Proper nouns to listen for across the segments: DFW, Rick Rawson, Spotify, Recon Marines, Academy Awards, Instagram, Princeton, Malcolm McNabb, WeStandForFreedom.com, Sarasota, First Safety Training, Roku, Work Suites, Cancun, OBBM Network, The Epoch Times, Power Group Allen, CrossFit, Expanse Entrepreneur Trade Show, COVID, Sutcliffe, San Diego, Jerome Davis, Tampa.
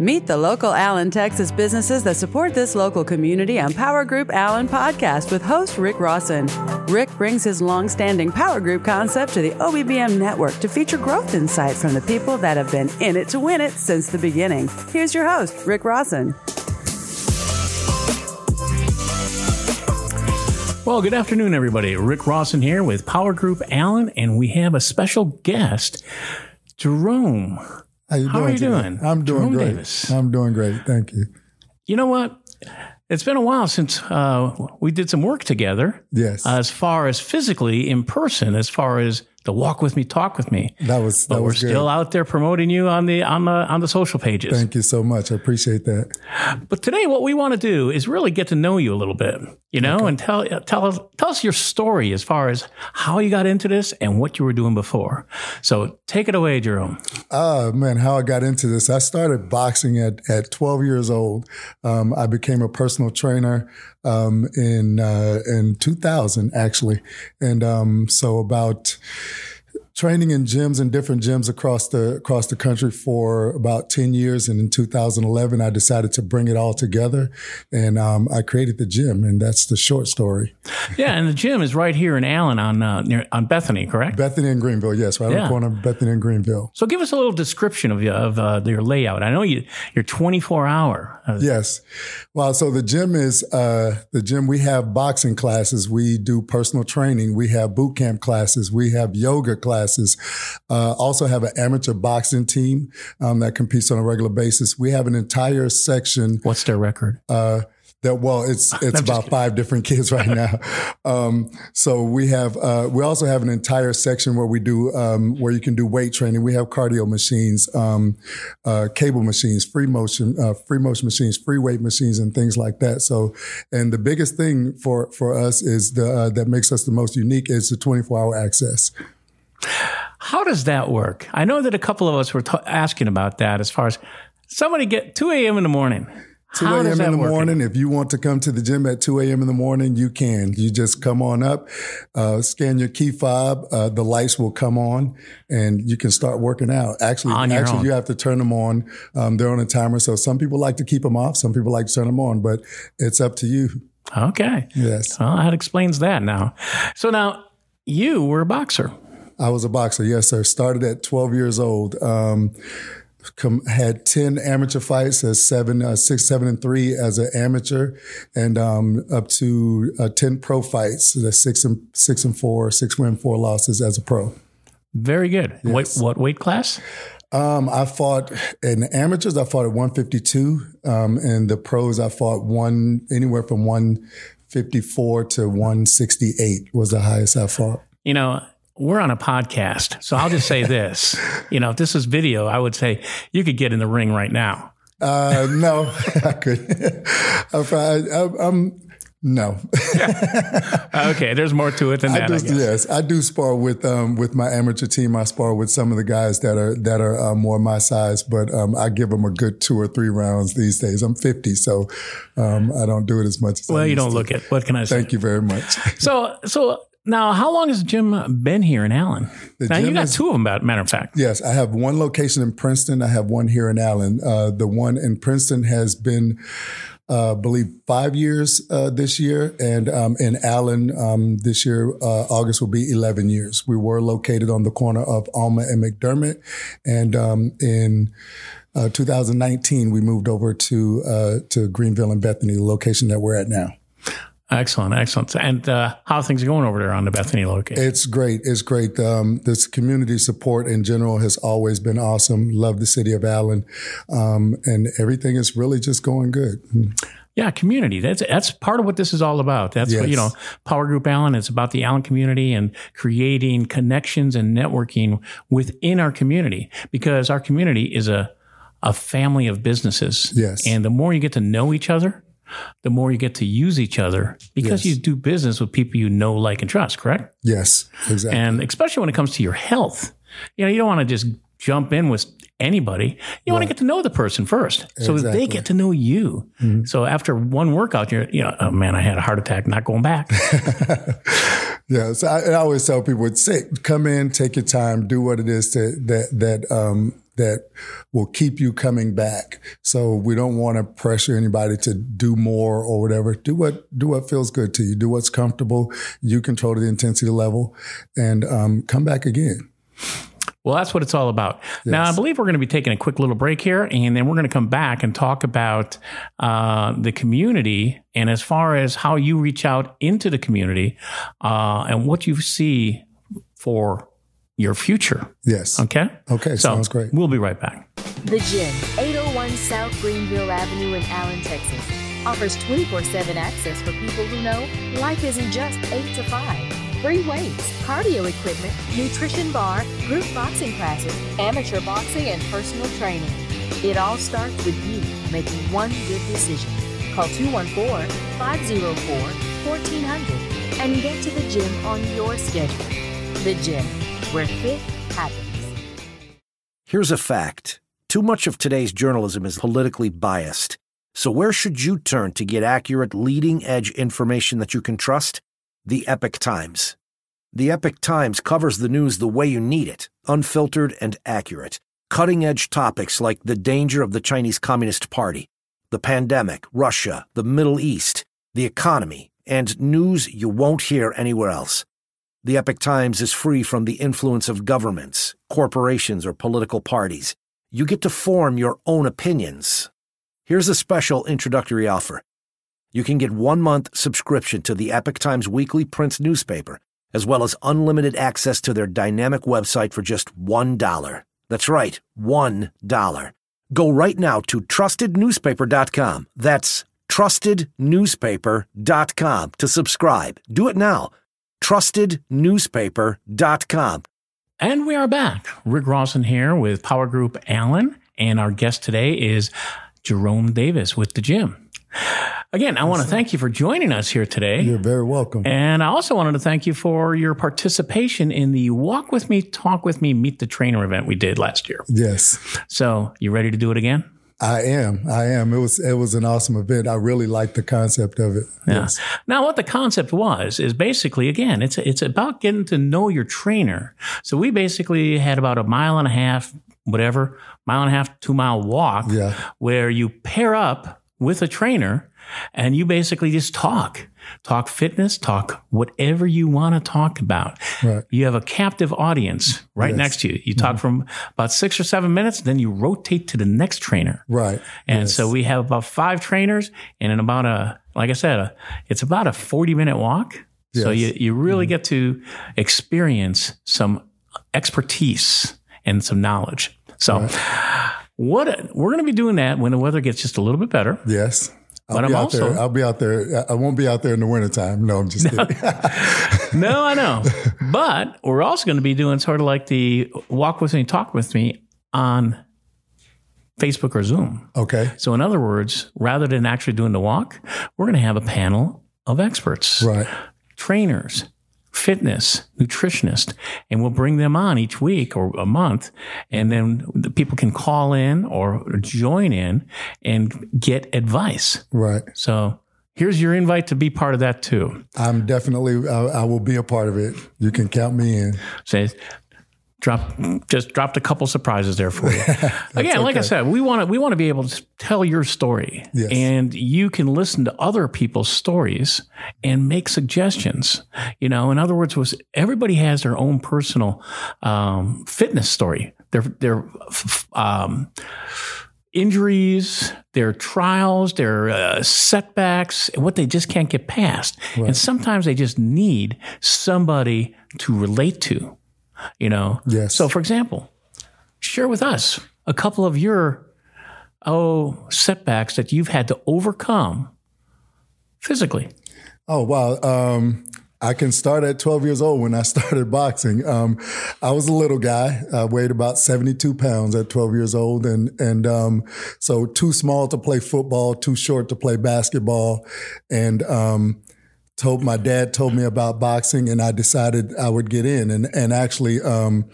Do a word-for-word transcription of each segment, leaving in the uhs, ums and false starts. Meet the local Allen, Texas businesses that support this local community on Power Group Allen podcast with host Rick Rawson. Rick brings his long-standing Power Group concept to the O B B M Network to feature growth insight from the people that have been in it to win it since the beginning. Here's your host, Rick Rawson. Well, good afternoon, everybody. Rick Rawson here with Power Group Allen, and we have a special guest, Jerome. How, you How doing are you today? doing? I'm doing Jerome great. Davis. I'm doing great. Thank you. You know what? It's been a while since uh, we did some work together. Yes. Uh, as far as physically in person, as far as the walk with me, talk with me. That was. But that we're was still good. out there promoting you on the on the on the social pages. Thank you so much. I appreciate that. But today, what we want to do is really get to know you a little bit, you know, okay. and tell tell us tell us your story as far as how you got into this and what you were doing before. So take it away, Jerome. Oh, uh, man, how I got into this. I started boxing at at twelve years old. Um, I became a personal trainer um, in uh, in two thousand actually, and um, so about. Training in gyms and different gyms across the across the country for about ten years. And in two thousand eleven, I decided to bring it all together, and um, I created the gym. And that's the short story. Yeah, and the gym is right here in Allen on uh, near on Bethany, correct? Bethany and Greenville, yes, right yeah. on the corner of Bethany and Greenville. So give us a little description of, of uh, your layout. I know you you're twenty-four hour. Uh, yes, well, so the gym is uh, the gym. We have boxing classes, we do personal training, we have boot camp classes, we have yoga classes. Uh, also have an amateur boxing team um, that competes on a regular basis. We have an entire section. What's their record? Uh, that well, it's it's about five different kids right now. um, so we have uh, we also have an entire section where we do um, where you can do weight training. We have cardio machines, um, uh, cable machines, free motion, uh, free motion machines, free weight machines, and things like that. So, and the biggest thing for for us is the uh, that makes us the most unique is the twenty-four hour access. How does that work? I know that a couple of us were t- asking about that as far as somebody get two a.m. in the morning. two a.m. in the morning. If you want to come to the gym at two a.m. in the morning, you can. You just come on up, uh, scan your key fob. Uh, the lights will come on, and you can start working out. Actually, actually, you have to turn them on. Um, they're on a timer. So some people like to keep them off. Some people like to turn them on, but it's up to you. Okay. Yes. Well, that explains that now. So now you were a boxer. I was a boxer, yes, sir. Started at twelve years old. Um, com- had ten amateur fights as seven, uh, six, seven, and three as an amateur, and um, up to uh, ten pro fights. So that's six and six and four, six win, four losses as a pro. Very good. Yes. Wait, what weight class? Um, I fought in the amateurs. I fought at one fifty-two, um, and the pros I fought one anywhere from one fifty-four to one sixty-eight was the highest I fought. You know. We're on a podcast, so I'll just say this. You know, if this is video, I would say you could get in the ring right now. Uh, no, I couldn't. I'm, I'm no. Okay, there's more to it than that. I just, I guess. Yes, I do spar with um, with my amateur team. I spar with some of the guys that are that are uh, more my size, but um, I give them a good two or three rounds these days. I'm fifty, so um, I don't do it as much. as Well, I you don't to. look it. What can I say? Thank you very much. so, so. Now, how long has the gym been here in Allen? The now, you got is, two of them, matter of fact. Yes, I have one location in Princeton. I have one here in Allen. Uh, the one in Princeton has been, I uh, believe, five years uh, this year. And um, in Allen um, this year, uh, August will be eleven years. We were located on the corner of Alma and McDermott. And um, in uh, two thousand nineteen, we moved over to uh, to Greenville and Bethany, the location that we're at now. Excellent, excellent. And uh, how are things going over there on the Bethany location? It's great. It's great. Um, this community support in general has always been awesome. Love the city of Allen. Um, and everything is really just going good. Yeah, community. That's that's part of what this is all about. That's yes. what, you know, Power Group Allen, it's about the Allen community and creating connections and networking within our community, because our community is a, a family of businesses. Yes. And the more you get to know each other, the more you get to use each other, because yes. you do business with people you know, like, and trust, correct? Yes, exactly. And especially when it comes to your health, you know, you don't want to just jump in with anybody. You right. want to get to know the person first, so exactly. that they get to know you. Mm-hmm. So after one workout, you're, you know, oh man, I had a heart attack, not going back. Yeah, so I, I always tell people, it's sick. Come in, take your time, do what it is to, that that um, that will keep you coming back. So we don't want to pressure anybody to do more or whatever. Do what do what feels good to you. Do what's comfortable. You control the intensity level, and um, come back again. Well, that's what it's all about. Yes. Now, I believe we're going to be taking a quick little break here, and then we're going to come back and talk about uh, the community, and as far as how you reach out into the community uh, and what you see for your future. Yes. Okay? Okay, so sounds great. We'll be right back. The Gym, eight oh one South Greenville Avenue in Allen, Texas, offers twenty-four seven access for people who know life isn't just eight to five. Free weights, cardio equipment, nutrition bar, group boxing classes, amateur boxing, and personal training. It all starts with you making one good decision. Call two one four, five oh four, one four zero zero and get to the gym on your schedule. The Gym, where fit happens. Here's a fact. Too much of today's journalism is politically biased. So where should you turn to get accurate, leading-edge information that you can trust? The Epoch Times. The Epoch Times covers the news the way you need it, unfiltered and accurate. Cutting-edge topics like the danger of the Chinese Communist Party, the pandemic, Russia, the Middle East, the economy, and news you won't hear anywhere else. The Epoch Times is free from the influence of governments, corporations, or political parties. You get to form your own opinions. Here's a special introductory offer. You can get one-month subscription to the Epoch Times weekly print newspaper, as well as unlimited access to their dynamic website for just one dollar. That's right, one dollar. Go right now to trusted newspaper dot com. That's trusted newspaper dot com to subscribe. Do it now. trusted newspaper dot com. And we are back. Rick Rawson here with Power Group Allen, and our guest today is Jerome Davis with The Gym. Again, I want to thank you for joining us here today. You're very welcome. And I also wanted to thank you for your participation in the Walk With Me, Talk With Me, Meet the Trainer event we did last year. Yes. So you ready to do it again? I am. I am. It was it was an awesome event. I really liked the concept of it. Yeah. Yes. Now, what the concept was is basically, again, it's it's about getting to know your trainer. So we basically had about a mile and a half, whatever, mile and a half, two mile walk, yeah, where you pair up with a trainer, and you basically just talk, talk fitness, talk whatever you want to talk about. Right. You have a captive audience right yes. next to you. You talk mm-hmm. from about six or seven minutes, then you rotate to the next trainer. Right. And yes. so we have about five trainers, and in about a, like I said, a, it's about a forty minute walk. Yes. So you, you really mm-hmm. get to experience some expertise and some knowledge. So. Right. What we're going to be doing that when the weather gets just a little bit better. Yes. I'll but I'm also there. I'll be out there. I won't be out there in the wintertime. No, I'm just kidding. No, I know. But we're also going to be doing sort of like the Walk With Me, Talk With Me on Facebook or Zoom. Okay. So in other words, rather than actually doing the walk, we're going to have a panel of experts, right? Trainers, fitness, nutritionist, and we'll bring them on each week or a month. And then the people can call in or join in and get advice. Right. So here's your invite to be part of that too. I'm definitely, uh, I will be a part of it. You can count me in. Say, drop, just dropped a couple surprises there for you. Again, okay. like I said, we want to, we want to be able to tell your story, yes. and you can listen to other people's stories and make suggestions. You know, in other words, was everybody has their own personal, um, fitness story, their, their, um, injuries, their trials, their uh, setbacks, what they just can't get past. Right. And sometimes they just need somebody to relate to. You know, yes. So for example, share with us a couple of your, oh, setbacks that you've had to overcome physically. Oh, wow. Um, I can start at twelve years old when I started boxing. Um, I was a little guy. I weighed about seventy-two pounds at twelve years old. And, and, um, so too small to play football, too short to play basketball. And, um, Told my dad told me about boxing, and I decided I would get in. And and actually, um,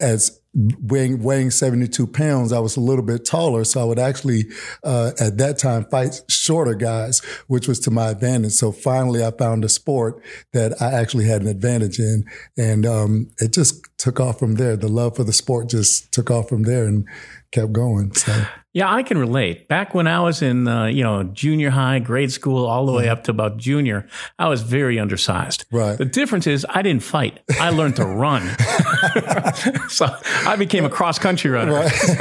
as weighing, weighing seventy-two pounds, I was a little bit taller. So I would actually, uh, at that time, fight shorter guys, which was to my advantage. So finally, I found a sport that I actually had an advantage in. And um, it just took off from there. The love for the sport just took off from there and kept going. So. Yeah, I can relate. Back when I was in, uh, you know, junior high, grade school, all the way up to about junior, I was very undersized. Right. The difference is I didn't fight. I learned to run. So I became a cross country runner. Right. So,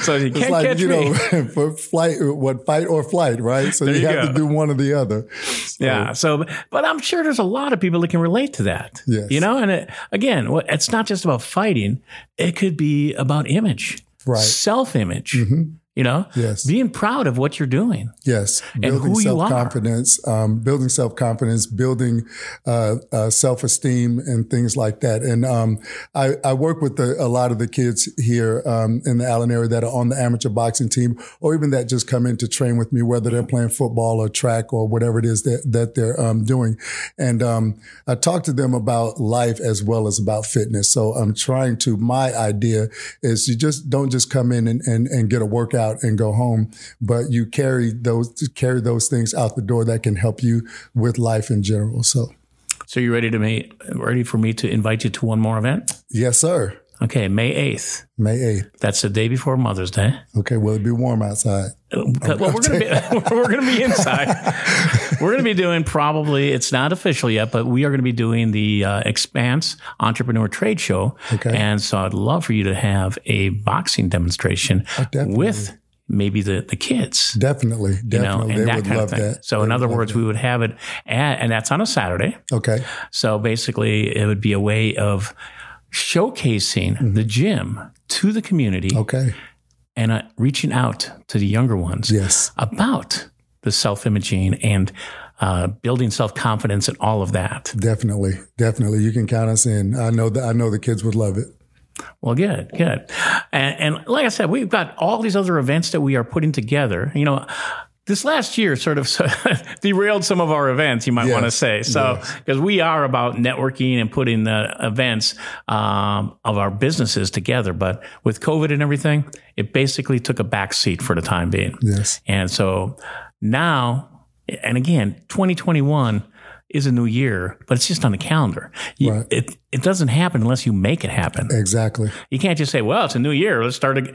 so you it's can't like, catch you know, me. For flight, what fight or flight, right? So there you, you have to do one or the other. So. Yeah. So, but I'm sure there's a lot of people that can relate to that. Yes. You know, and it, again, it's not just about fighting. It could be about image. Right. Self-image. Mm-hmm. You know, yes. Being proud of what you're doing. Yes. Building and who self-confidence, you are. Um, building self-confidence, building uh, uh, self-esteem and things like that. And um, I, I work with the, a lot of the kids here um, in the Allen area that are on the amateur boxing team or even that just come in to train with me, whether they're playing football or track or whatever it is that, that they're um, doing. And um, I talk to them about life as well as about fitness. So I'm trying to, my idea is you just don't just come in and, and, and get a workout out and go home, but you carry those carry those things out the door that can help you with life in general. So, so you ready to me ready for me to invite you to one more event? Yes, sir. Okay, May eighth. May eighth. That's the day before Mother's Day. Okay, will it be warm outside? Well, okay. we're gonna be we're gonna be inside. We're gonna be doing probably it's not official yet, but we are gonna be doing the uh, Expanse Entrepreneur Trade Show. Okay, and so I'd love for you to have a boxing demonstration oh, with. Maybe the, the kids. Definitely. Definitely. You know, they would love that. So in other words, we would have it at, and that's on a Saturday. Okay. So basically it would be a way of showcasing mm-hmm. the gym to the community. Okay. And uh, reaching out to the younger ones. Yes. About the self-imaging and Uh, building self-confidence and all of that. Definitely. Definitely. You can count us in. I know that I know the kids would love it. Well, good, good. And, and like I said, we've got all these other events that we are putting together. You know, this last year sort of derailed some of our events, you might yes. want to say. So, because yes. we are about networking and putting the events um, of our businesses together. But with COVID and everything, it basically took a back seat for the time being. Yes. And so now... And again, twenty twenty-one is a new year, but it's just on the calendar. You, right. It it doesn't happen unless you make it happen. Exactly. You can't just say, well, it's a new year. Let's start again.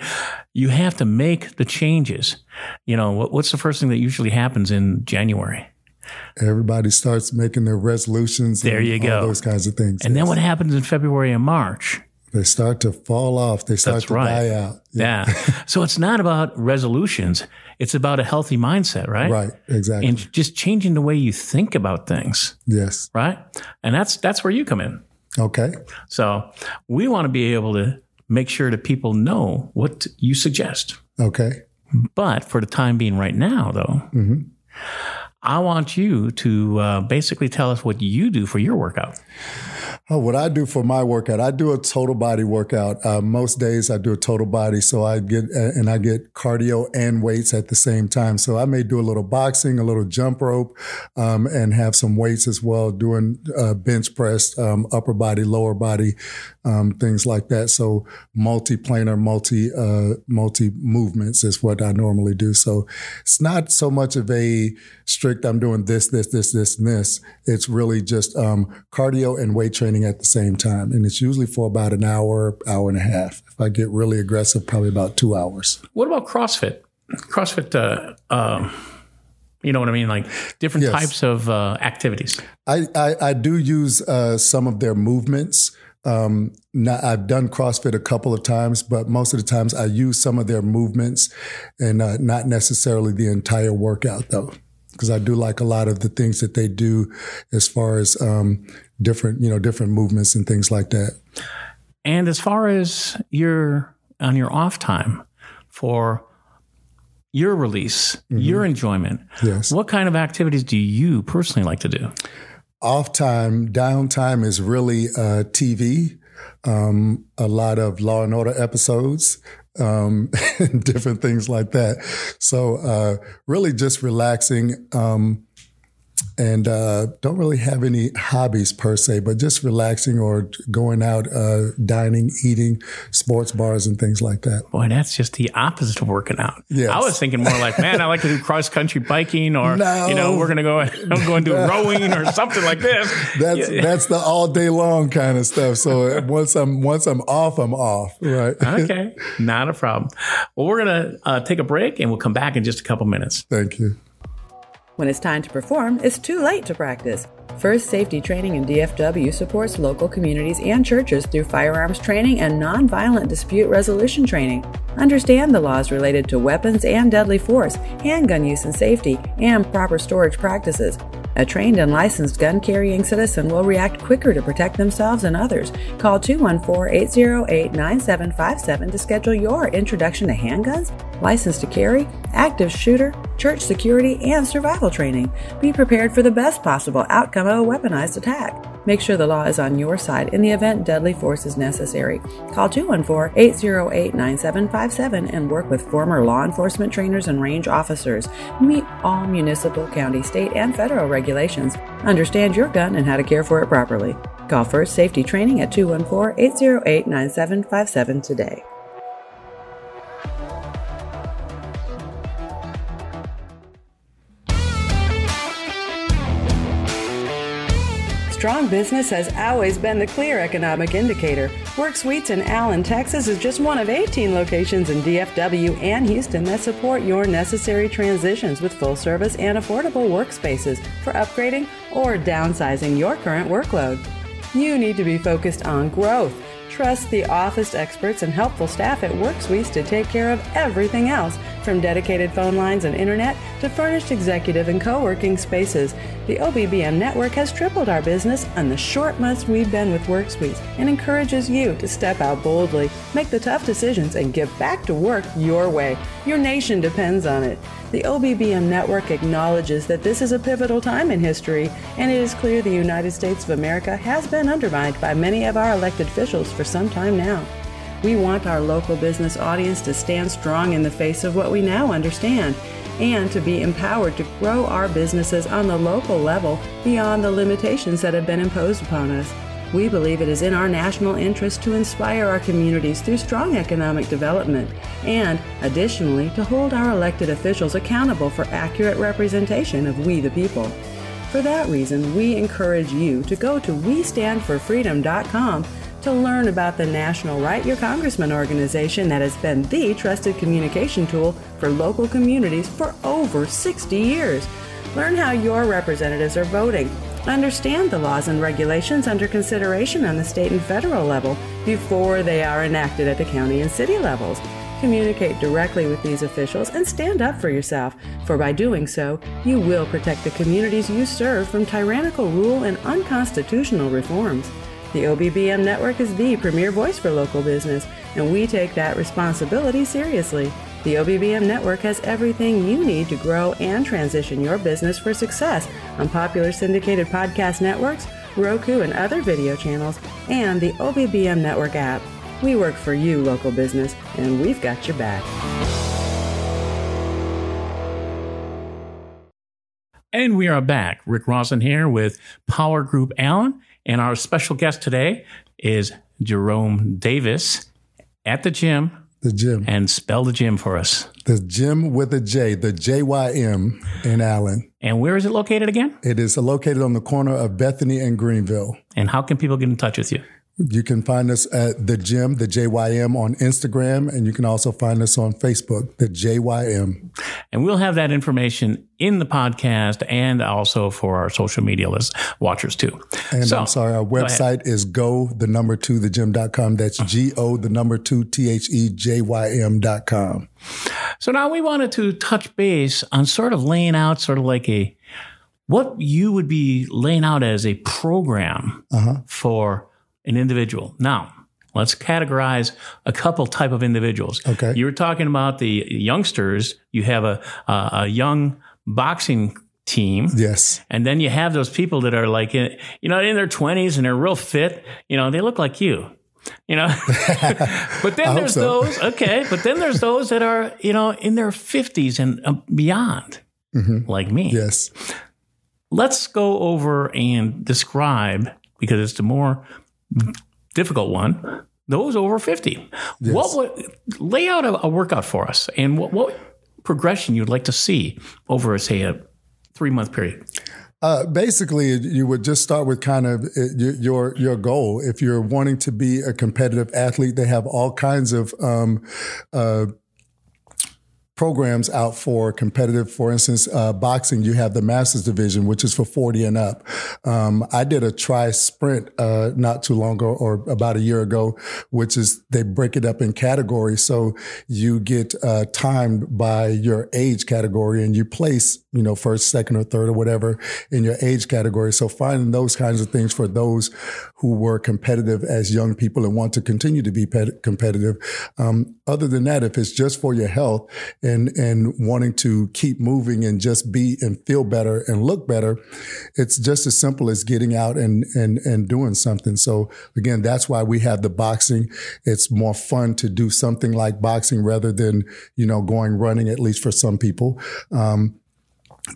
You have to make the changes. You know, what, what's the first thing that usually happens in January? Everybody starts making their resolutions. There and you go. All those kinds of things. And yes. then what happens in February and March? They start to fall off. They start That's to right. die out. Yeah. yeah. So it's not about resolutions. It's about a healthy mindset, right? Right. Exactly. And just changing the way you think about things. Yes. Right. And that's, that's where you come in. Okay. So we want to be able to make sure that people know what you suggest. Okay. But for the time being right now, though, mm-hmm. I want you to uh, basically tell us what you do for your workout. Oh, what I do for my workout, I do a total body workout. Uh, most days I do a total body. So I get, uh, and I get cardio and weights at the same time. So I may do a little boxing, a little jump rope, um, and have some weights as well, doing uh, bench press, um, upper body, lower body, um, things like that. So multi-planar, multi, uh, multi movements is what I normally do. So it's not so much of a strict, I'm doing this, this, this, this, and this. It's really just um, cardio and weight training at the same time. And it's usually for about an hour, hour and a half. If I get really aggressive, probably about two hours. What about CrossFit? CrossFit, uh, um, you know what I mean? Like different yes. types of uh, activities. I, I, I do use uh, some of their movements. Um, now, I've done CrossFit a couple of times, but most of the times I use some of their movements and uh, not necessarily the entire workout, though. Because I do like a lot of the things that they do as far as um, different, you know, different movements and things like that. And as far as your on your off time for your release, mm-hmm. your enjoyment, yes. what kind of activities do you personally like to do? Off time, downtime is really uh, T V, um, a lot of Law and Order episodes. Um, and different things like that. So, uh, really just relaxing, um, and uh, don't really have any hobbies per se, but just relaxing or going out, uh, dining, eating, sports bars and things like that. Boy, that's just the opposite of working out. Yes. I was thinking more like, man, I like to do cross-country biking or, no. you know, we're going to go I'm going to do rowing or something like this. That's yeah. that's the all day long kind of stuff. So once I'm once I'm off, I'm off. Right. Okay. Not a problem. Well, we're going to uh, take a break and we'll come back in just a couple minutes. Thank you. When it's time to perform, it's too late to practice. First Safety Training in D F W supports local communities and churches through firearms training and nonviolent dispute resolution training. Understand the laws related to weapons and deadly force, handgun use and safety, and proper storage practices. A trained and licensed gun-carrying citizen will react quicker to protect themselves and others. Call two one four, eight zero eight, nine seven five seven to schedule your introduction to handguns, license to carry, active shooter, church security, and survival training. Be prepared for the best possible outcome of a weaponized attack. Make sure the law is on your side in the event deadly force is necessary. Call two one four, eight zero eight, nine seven five seven and work with former law enforcement trainers and range officers. Meet all municipal, county, state, and federal regulations. Understand your gun and how to care for it properly. Call First Safety Training at two one four, eight zero eight, nine seven five seven today. Strong business has always been the clear economic indicator. Work Suites in Allen, Texas is just one of eighteen locations in D F W and Houston that support your necessary transitions with full service and affordable workspaces for upgrading or downsizing your current workload. You need to be focused on growth. Trust the office experts and helpful staff at Work Suites to take care of everything else, from dedicated phone lines and internet to furnished executive and co-working spaces. The O B B M Network has tripled our business in the short months we've been with Work Suites and encourages you to step out boldly, make the tough decisions, and give back to work your way. Your nation depends on it. The O B B M Network acknowledges that this is a pivotal time in history, and it is clear the United States of America has been undermined by many of our elected officials for some time now. We want our local business audience to stand strong in the face of what we now understand and to be empowered to grow our businesses on the local level beyond the limitations that have been imposed upon us. We believe it is in our national interest to inspire our communities through strong economic development and, additionally, to hold our elected officials accountable for accurate representation of we the people. For that reason, we encourage you to go to We Stand For Freedom dot com to learn about the National Write Your Congressman organization that has been the trusted communication tool for local communities for over sixty years. Learn how your representatives are voting. Understand the laws and regulations under consideration on the state and federal level before they are enacted at the county and city levels. Communicate directly with these officials and stand up for yourself, for by doing so, you will protect the communities you serve from tyrannical rule and unconstitutional reforms. The O B B M Network is the premier voice for local business, and we take that responsibility seriously. The O B B M Network has everything you need to grow and transition your business for success on popular syndicated podcast networks, Roku and other video channels, and the O B B M Network app. We work for you, local business, and we've got your back. And we are back. Rick Rawson here with Power Group Allen, and our special guest today is Jerome Davis at the gym. The gym. And spell the gym for us. The gym with a J, the J Y M in Allen. And where is it located again? It is located on the corner of Bethany and Greenville. And how can people get in touch with you? You can find us at the gym, the J Y M on Instagram, and you can also find us on Facebook, the J Y M. And we'll have that information in the podcast and also for our social media list watchers too. And so, I'm sorry, our website go is go, the number two, the gym dot com. That's G-O, the number two, T H E J Y M dot com. So now we wanted to touch base on sort of laying out sort of like a, what you would be laying out as a program uh-huh. for an individual. Now, let's categorize a couple type of individuals. Okay. You were talking about the youngsters. You have a, a, a young boxing team. Yes. And then you have those people that are like, in, you know, in their twenties and they're real fit. You know, they look like you, you know, but then there's so. those. Okay. But then there's those that are, you know, in their fifties and beyond, mm-hmm. like me. Yes. Let's go over and describe, because it's the more difficult one, those over fifty. Yes. What would lay out a, a workout for us, and what, what progression you'd like to see over, say, a three month period? Uh, basically, you would just start with kind of your your goal. If you're wanting to be a competitive athlete, they have all kinds of um, uh, programs out for competitive. For instance, uh, boxing, you have the Masters division, which is for forty and up. Um, I did a tri sprint uh, not too long ago, or about a year ago, which is they break it up in categories. So you get uh, timed by your age category, and you place, you know, first, second, or third, or whatever in your age category. So finding those kinds of things for those who were competitive as young people and want to continue to be pet- competitive. Um, other than that, if it's just for your health and and wanting to keep moving and just be and feel better and look better, it's just as simple as getting out and and and doing something. So again, that's why we have the boxing. It's more fun to do something like boxing rather than, you know, going running, at least for some people. Um,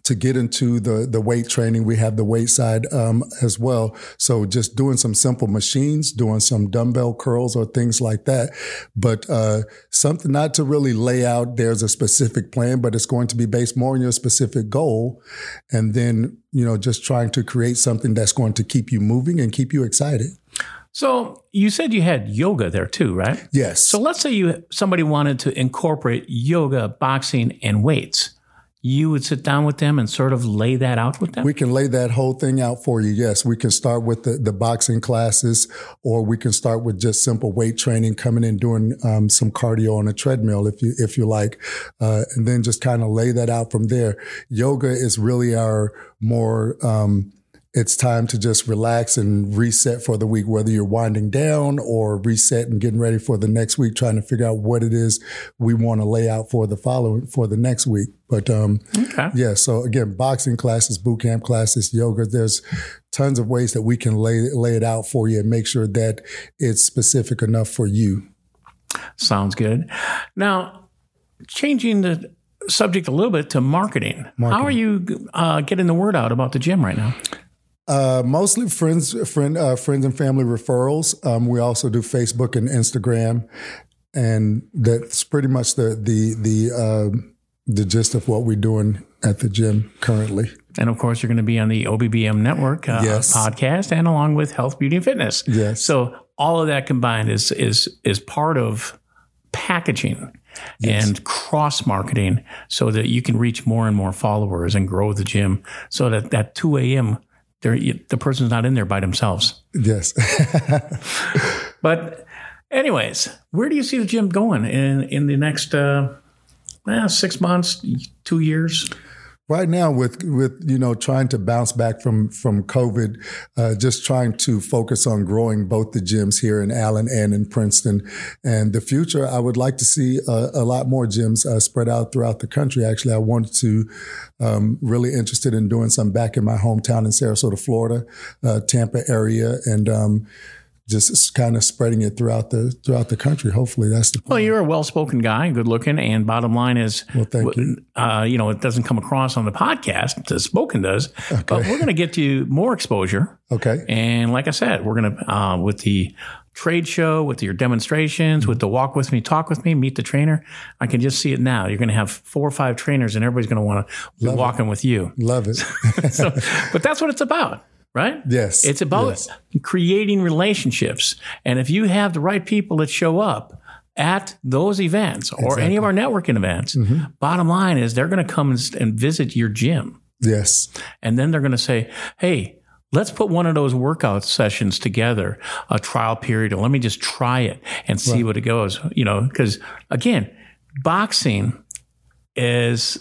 To get into the, the weight training, we have the weight side um, as well. So just doing some simple machines, doing some dumbbell curls or things like that. But uh, something not to really lay out. There's a specific plan, but it's going to be based more on your specific goal. And then, you know, just trying to create something that's going to keep you moving and keep you excited. So you said you had yoga there too, right? Yes. So let's say you somebody wanted to incorporate yoga, boxing, and weights. You would sit down with them and sort of lay that out with them? We can lay that whole thing out for you. Yes, we can start with the, the boxing classes, or we can start with just simple weight training, coming in, doing um, some cardio on a treadmill, if you if you like, uh, and then just kind of lay that out from there. Yoga is really our more... Um, It's time to just relax and reset for the week, whether you're winding down or reset and getting ready for the next week, trying to figure out what it is we want to lay out for the following, for the next week. But um, okay. yeah, so again, boxing classes, boot camp classes, yoga, there's tons of ways that we can lay, lay it out for you and make sure that it's specific enough for you. Sounds good. Now, changing the subject a little bit to marketing. marketing. How are you uh, getting the word out about the gym right now? Uh, mostly friends, friend, uh, friends and family referrals. Um, we also do Facebook and Instagram, and that's pretty much the the the uh, the gist of what we're doing at the gym currently. And of course, you're going to be on the O B B M Network uh, yes. podcast, and along with Health, Beauty, and Fitness. Yes. So all of that combined is is is part of packaging. Yes. And cross-marketing so that you can reach more and more followers and grow the gym so that at two a.m., the person's not in there by themselves. Yes. But anyways, where do you see the gym going in, in the next uh, eh, six months, two years? Right now, with with you know trying to bounce back from from COVID, uh, just trying to focus on growing both the gyms here in Allen and in Princeton, and the future, I would like to see a, a lot more gyms uh, spread out throughout the country. Actually, I wanted to um, really interested in doing some back in my hometown in Sarasota, Florida, uh, Tampa area, and. Um, Just kind of spreading it throughout the throughout the country. Hopefully, that's the point. Well, you're a well-spoken guy, good looking, and bottom line is, well, thank you. Uh, you know, it doesn't come across on the podcast. The spoken does, okay. But we're going to get you more exposure. Okay, and like I said, we're going to uh, with the trade show, with your demonstrations, with the walk with me, talk with me, meet the trainer. I can just see it now. You're going to have four or five trainers, and everybody's going to want to be Love walking it. With you. Love it. so, but that's what it's about. Right? Yes. It's about yes. creating relationships. And if you have the right people that show up at those events or exactly. any of our networking events, mm-hmm. bottom line is they're going to come and visit your gym. Yes. And then they're going to say, hey, let's put one of those workout sessions together, a trial period, and let me just try it and see right. what it goes. You know, because again, boxing is,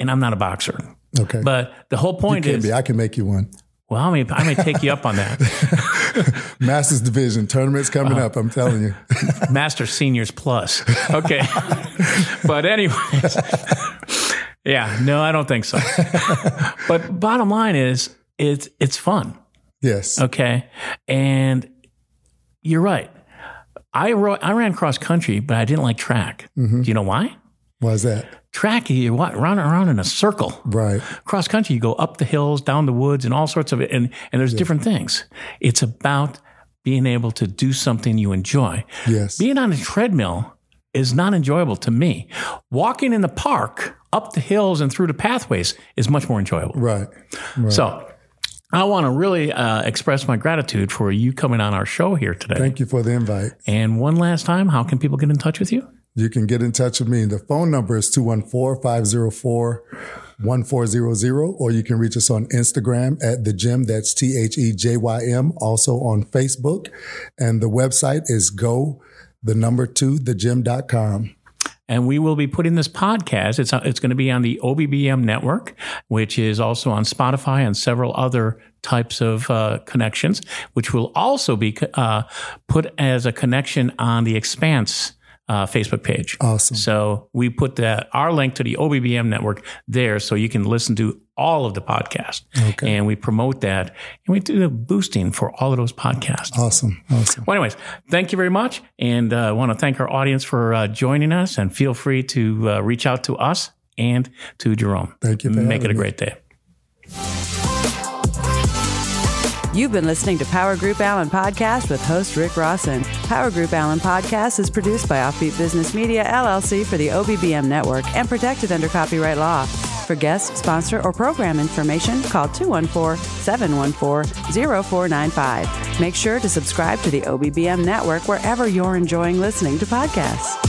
and I'm not a boxer. Okay. But the whole point you can is. Be. I can make you one. Well, I may, I may take you up on that. Masters Division tournament's coming uh, up, I'm telling you. Master Seniors Plus. Okay. But anyways, yeah, no, I don't think so. But bottom line is it's it's fun. Yes. Okay. And you're right. I, ro- I ran cross country, but I didn't like track. Mm-hmm. Do you know why? Why is that? Track, you run around in a circle. Right. Cross country, you go up the hills, down the woods, and all sorts of it. And, and there's yeah. different things. It's about being able to do something you enjoy. Yes. Being on a treadmill is not enjoyable to me. Walking in the park, up the hills and through the pathways is much more enjoyable. Right. right. So I want to really uh, express my gratitude for you coming on our show here today. Thank you for the invite. And one last time, how can people get in touch with you? You can get in touch with me. The phone number is two one four, five zero four, one four zero zero, or you can reach us on Instagram at The Gym. That's T H E J Y M, also on Facebook. And the website is go, the number two, the gym dot com. And we will be putting this podcast. It's it's going to be on the O B B M Network, which is also on Spotify and several other types of uh, connections, which will also be uh, put as a connection on the Expanse Uh, Facebook page. Awesome. So we put that, our link to the O B B M Network there so you can listen to all of the podcasts. Okay. And we promote that. And we do the boosting for all of those podcasts. Awesome. Awesome. Well, anyways, thank you very much. And uh, I want to thank our audience for uh, joining us. And feel free to uh, reach out to us and to Jerome. Thank you. Make it a great day. You've been listening to Power Group Allen Podcast with host Rick Rawson. Power Group Allen Podcast is produced by Offbeat Business Media, L L C for the O B B M Network and protected under copyright law. For guest, sponsor, or program information, call two one four, seven one four, zero four nine five. Make sure to subscribe to the O B B M Network wherever you're enjoying listening to podcasts.